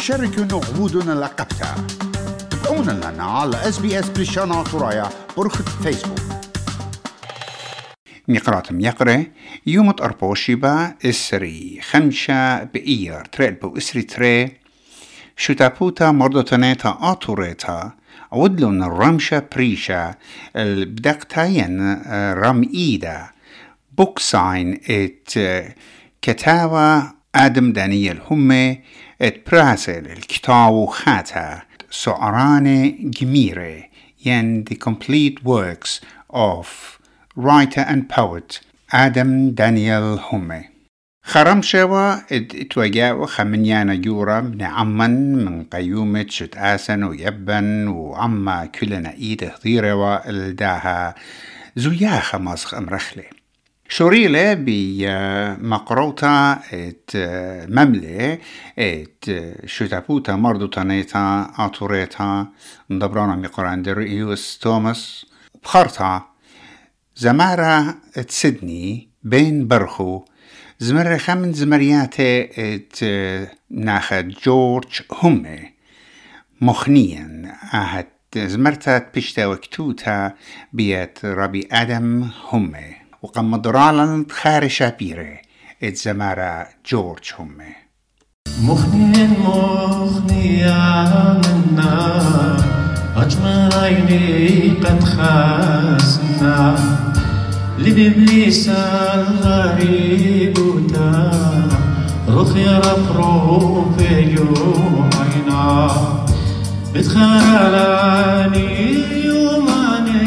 شاركونا عودنا لقبتها. تابعونا لنا على SBS بريشانا عطرايا برخة فيسبوك. نقرات ميقرة يوم أربوشيبا إسري 5 بإير تريل بو إسري تري شتابوتا مردتناتا آتوريتا عودلون الرمشة بريشة البدقتين رم إيدا بوكسين ات كتاوى آدم دانيال همه ات براسل الكتاو خاتا سعران جميرة ين The Complete Works of Writer and Poet آدم دانيال همه خرم شوا اتواجاو خمنيانا جورا من عمّن من قيومة شت آسن ويبن وعما كلنا ايد اخضيروا الداها زوياخ ماسخ امرخلي شوريلة بمقروطة مملة شتابوتا مردوتانيتا آتوريتا ندبرانا ميقراندر إيوس توماس بخارتا زمارة سيدني بين برخو زمر خمن زمرياتي ناخد جورج همه مخنيا اهد زمرتات بشتا وكتوتا بيت ربي آدم همه وقم مدرالا خارشة بيره اتزمارة جورج همه مخنيا منا أجمعيني قد خاسنا لببليس الغريب دا رخي رفرو في جوعنا بتخالاني يوماني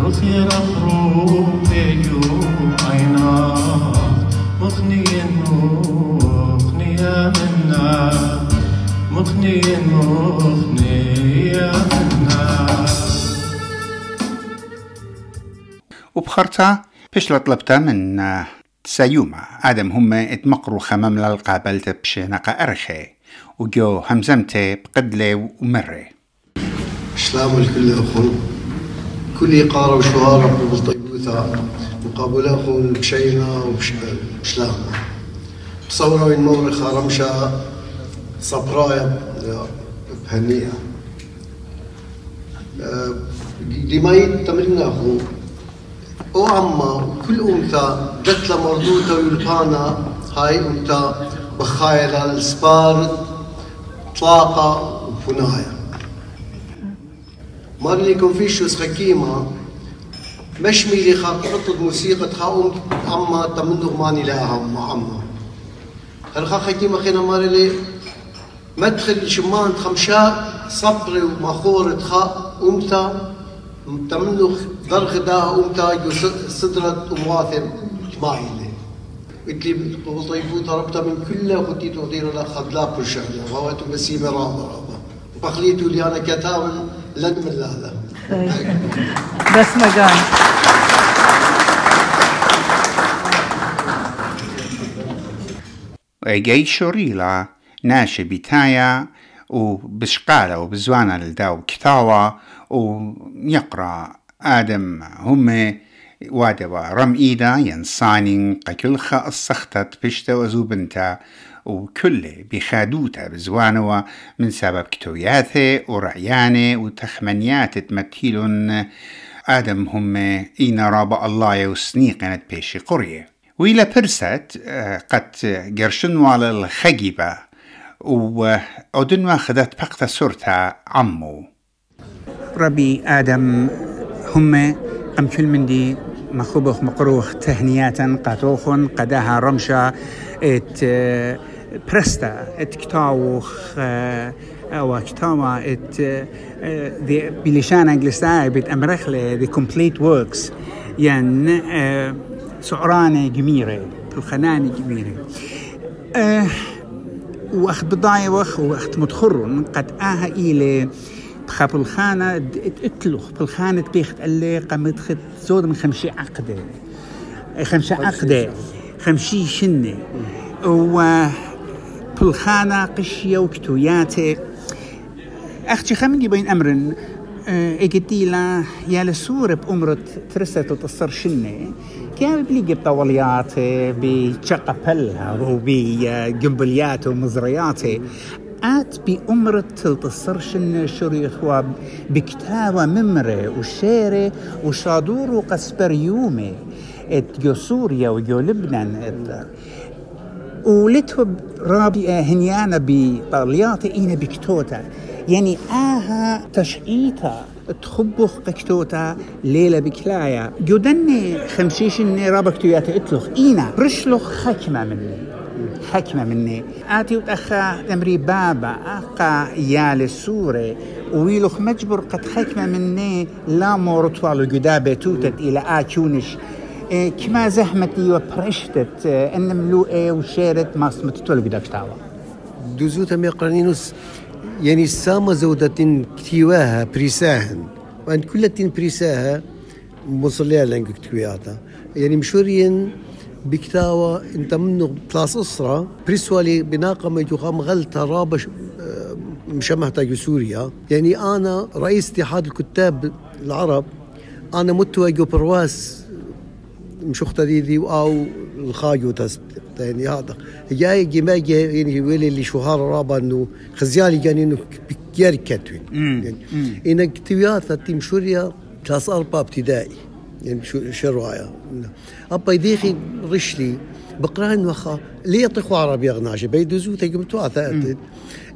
رخي رفروب جوعنا مخنية منا مخنية منا وبخرتها بش لطلبتها من سيومة آدم هما اتمقروا خمام للقابلت بشنقة أرخي وجو همزمته بقدلة ومرة السلام لكل أخون كل إقارة وشوارة بالطيبوثة مقابل أخون بشينا وبشلامة بصورة من مورخة رمشة صبرايا بهنية لمايد تمرنا أخون وعما كل أمتا جت لمردوتا ويلقانا هاي أمتا بخايلة السبار طلاقة وفناية مارني كونفيشيوس حكيمة مشميلي خاطط موسيقى تخاوم عما تمنه ماني لها عما هالخا حكيمة خينا مارلي مدخل شمان خمشاء صبري ومخور تخا أمتا تمنه درخ دا أمتاج وصدرت أمواثم جماعيلة وإتلي بطيفو طربتها من كلها وخديتو غدير الله خدلاب والشعلة وغاواتو بسيمة رابا وبخليتو لي أنا كتاب لن من لهذا بس مجان وإجاي شوريلا ناشي بتايا وبشقالة وبزوانة لداو كتاوة ويقرأ آدم هم وادوا رم إيدا ينصانين قكلخة الصخطة بشتا وزوبنتا وكل بخادوتا بزوانوا من سبب كتوياته ورعيانه وتخمنيات تمثيلن آدم هم إينا رابع الله يوسنيقنت بيش قرية وإلى برست قد قرشنوا على الخجبة وأدنوا خذت بقت صورتها عمو ربي آدم هم قمشل من دي مخبوخ مقروخ تهنياتا قطوخ قداها رمشة ات برستا ات كتاوخ او كتاوة ات بلشان انجلستاي بيت امرخلي The Complete Works ين سعرانة جميرة الخنانة جميرة وقت بضايوخ وقت متخرن قد آها إلي تخاب الخانة تقتلوخ بالخانة تبيخت اللي قامت خد زود من 5 عقدة 50 شنة وبالخانة قشية وكتوياتي أختي خمني بين أمرن اجتيلا يالا سورة بأمرة ترسة تتصر شنة كان بليقي بطولياتي بشقبلها وبجنبلياتي ومزرياتي آت بأمرة تتصر شنة شريخوا بكتابة ممرة وشيرة وشادور وقسبر يومي اتجو سوريا وجو لبنان ولتو رابعة هنيانا بطولياتي إينا بكتوتا يعني آها تشعيتها تخبخ قكتوتا ليلة بكلايا جودني 50 شنة رابكتوياتي اتلخ إينا رشلخ حكمة مني آتي وتأخا أمري بابا أقا يالي سوري ويلوخ مجبر قد حكمة مني لا مورطوالو جدابة توتت إلى آتونش كما زحمتي وبرشتت أن ملوئي وشيرت ما سمتتولو جدابتاوا دوزوتا ميقرانينوس يعني السامة زودة كتواها بريساهن وأن كل تين بريساها مصلية لنك كتوياتا يعني مشوريين بكتاوة انت منه طلاس أسرة بريسوالي بناقة ما يتخام غلطة رابش مشمهتا جسوريا يعني أنا رئيس اتحاد الكتاب العرب أنا متوى جو برواس مشوختا ديدي أو الخاجو تسبت يعني هذا جاي جماجة يعني ويلي اللي شهر رابع إنه خزيالي يعني إنه بكير كتوين يعني إن اكتويات تيم شوريا كلاس 4 ابتدائي يعني شروايا أبا يديخي رشلي بقران وخا ليه طخو عربي غناجي بيدوزو تجمتوا عثات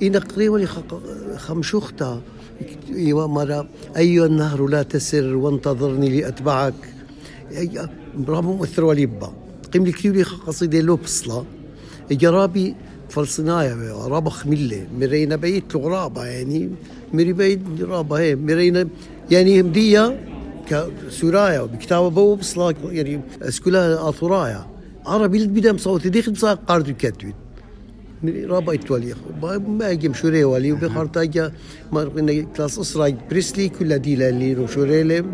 إن قريولي خمشوختا إيوا مرة أي النهر لا تسر وانتظرني لأتبعك برامو مؤثر وليبا قيم لي كتير قصيدة لوبسلا جرابي فلسطينية رابا خملة مرينا بيت لغرابة يعني مري بيت رابا هي مرينا يعني مدية كسورايا وبكتابة بوبسلا يعني اسكولها أثورايا عربي البدم صوتي ديخل صار قاردو كاتويت رابا يتولي ما يجي مشوري ولي وبخارتاجا ما قلنا كلاس أسرة بريسلي كل ديلا اللي وشوريلي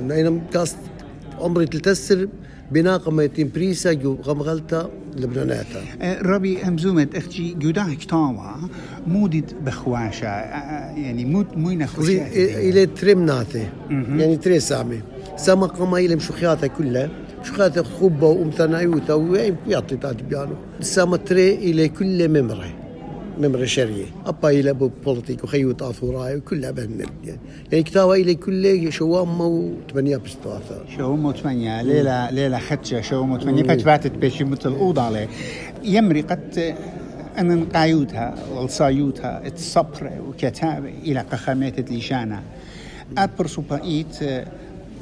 أنا كاست عمري تلتسر بناقة ما يتم بريسا جو غمغلتا لبناناتا ربي همزومة اختي جوداه كتاوة مودد بخواشة يعني مود موينة خوشة إلي ترمناته يعني تري سامي ساما قما إلي مشوخياتها كلها مشوخياتها خوبة ومثنايوتها ويعطي تاتي بيانو ساما تري إلي كل ممرة شرية أبا إلي بوليتيك وخيوط آثوراي وكلها بهنب يعني كتاوة إلي كله شوامة و8 بستواثر شوامة و8 ليلة خدشة شوامة و8 فتباتت بشي مثل أوضة عليه يمري قد أن نقايوتها والصايوتها الصبر وكتابة إلى قخامات لشانة أبرسو بقيت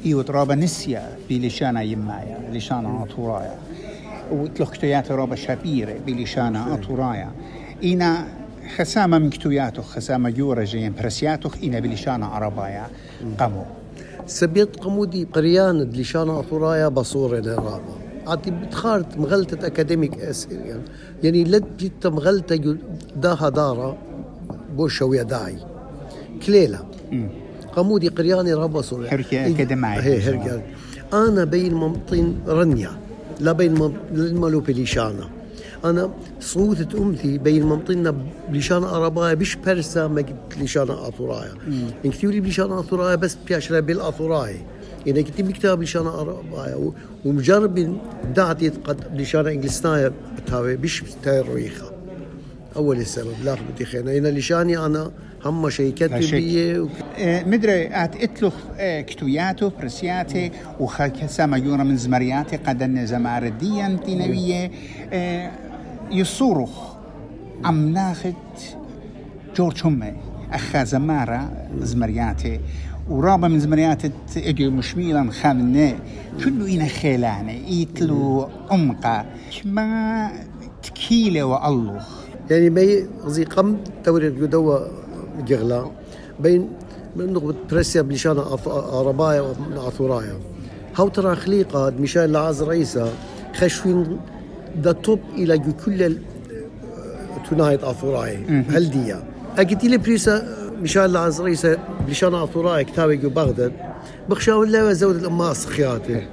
يوترابة نسية بلشانة يمايا لشانة آثورايا وتلوكتيات رابة شبيرة بلشانة آثورايا إنا خسامة من كتوياتو خسامة جورا جين برسياتو إنا بلشانة عربايا قمو سبيت قمو دي قريان دلشانة أطرايا بصورة للرابة عطي بتخارت مغلطة أكاديميك أسير يعني لد جيت مغلطة داها دارة بوشوية داعي كليلة قمو دي قرياني رابة صورة حركة أكاديمية أنا بين ممطين رنيا لا بين الملو بلشانة أنا صوتت أمتي بين منطقنا بلشان أربايا بيش برسا ما بلشان أثورايا إن كتير بلشان أثورايا بس بيعشرها بالأثورايا إن كتير بكتاب بلشان أربايا ومجرب دعتي قد بلشان إنجلستايا بتهوي بيش تايرويخة أول السبب لا خبتي خينا إن لشاني أنا هم شيء كتبية مدري أتلخ كتوياته برسياته وخاكسة مجورة من زمرياته قدن زماردية امتنوية يصرخ عم ناخد جورج همي أخا زمارة زمرياتي ورابا من زمرياتي اجي مشميلا خامنة كله إنا خيلانة يتلو أمقى كما تكيلة وألوخ يعني بي غزي قم توريد جدوة جغلا بين نقبة برسيا بلشانة عربايا وعثورايا هاو ترى خليقة مشان العاز رئيسة خشوين دا توب إلى كل tonight after I هالدية أكتيلي بريسا مشان الله عز ريسا بلشان أثوراي كتابي بغداد بخشاو الله وزود الأمة صخياتي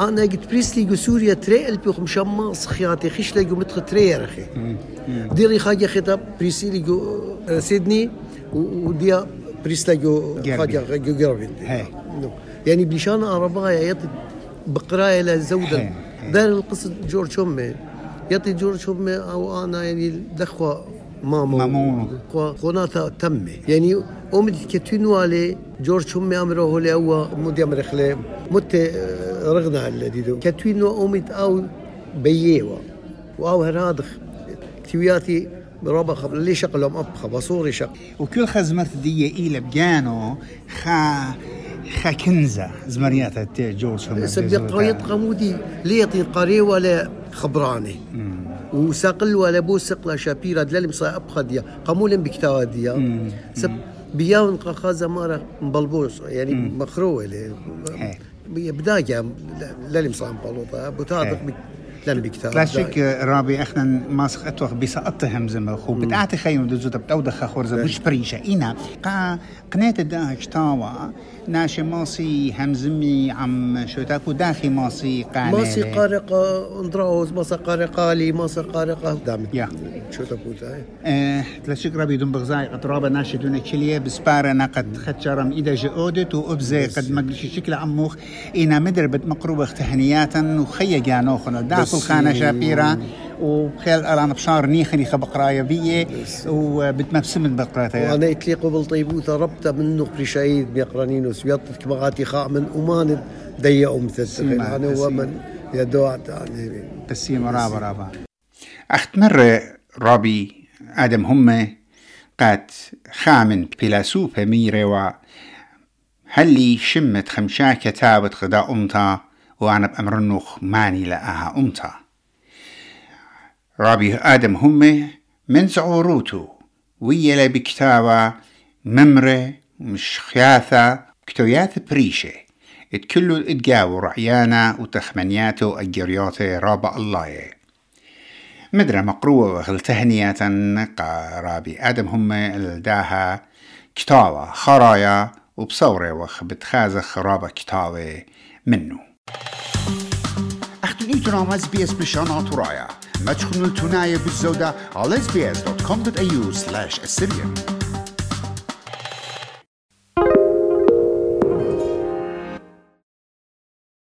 أنا قلت بريسلي جو سوريا تري ألبي وخمشان ما صخياتي خيش لي جو متخ تري رخي ديري خاجة خطاب بريسلي جو سيدني وديا بريسلي جو خاجة جو جربين يعني بلشان أربعة يطي بقراية لزودا دار القصة جورج أمي يطي جورج أمي أو أنا يعني الأخوة مامون قناة تمي يعني أمدي كتنو على جورج أمي أمره لي أو مودي أمر خلي مت رغنا على الذي كتنو أمد أو بيوا وأو هرادخ كتوياتي رابع خبر لي شقلهم أبخ بصوري شق وكل خزمة دي إيله بجانو كنزة زمريات تاع جورج أمي سبيق قريت قمودي ليطي قري ولا خبراني وساقل ولا بوسق لا شابيرا دلالي مصايا أبخدية قامولين بكتاوادية بياون قاخازة مارا مبلبوس يعني مخروة بداية لالي مصايا مبلوطة بتاعتك لالي بكتاوادية لا شك رابي احنا ماسخ اتوخ بيساقطهم زمر خوب بتاعتي خيون دزوتا بتاودخ خورزة مش بريشة إنا قناة داهش تاوى ناشي ماسي همزمي عم شوتاكو داخي ماسي قاني ماسي قارقة اندراوز ماسي قارقة لي ماسي قارقة دامت شوتاكو تاي تلاشيك رابي دون بغزاي قد رابا ناشي دون اكشلية بسبارنا قد خدشارم إذا جاودت وقبزي قد مقلشي شكل عموخ إنا مدربت مقروبة اختهنياتا وخيا جانوخنا داخل خانة شابيرا وبخيل أنا بشعر نيخني خبقراية بيه وبتمبسمت بقراتها وأنا إتليق بالطيبوثة ربطة من نقر شعيد بيقرانين وسبيطت كمغاتي خاء من أمان دي أمثل أنا ومن يدوعت عنه تسيم رابا أخت مرة رابي آدم هم قد خامن بلاسوف ميري وهلي شمت خمشا كتابة غدا أمتا وأنا بأمر النوخ ماني لأها أمتا رابي آدم هم من زعوروتو ويلا بكتابة ممرة مش خياثة كتويات بريشة اتكلو اتقاو رعيانا وتخمنياتو اجرياتي رابا الله مدرة مقروة وغل تهنياتا رابي آدم هم الداها كتابة خرايا وبصورة وخبت خازخ رابا كتابة منو اختنو ترامز بيس بشانات رايا ما تخلو التناية بالزودة على sbs.com.au/assyrian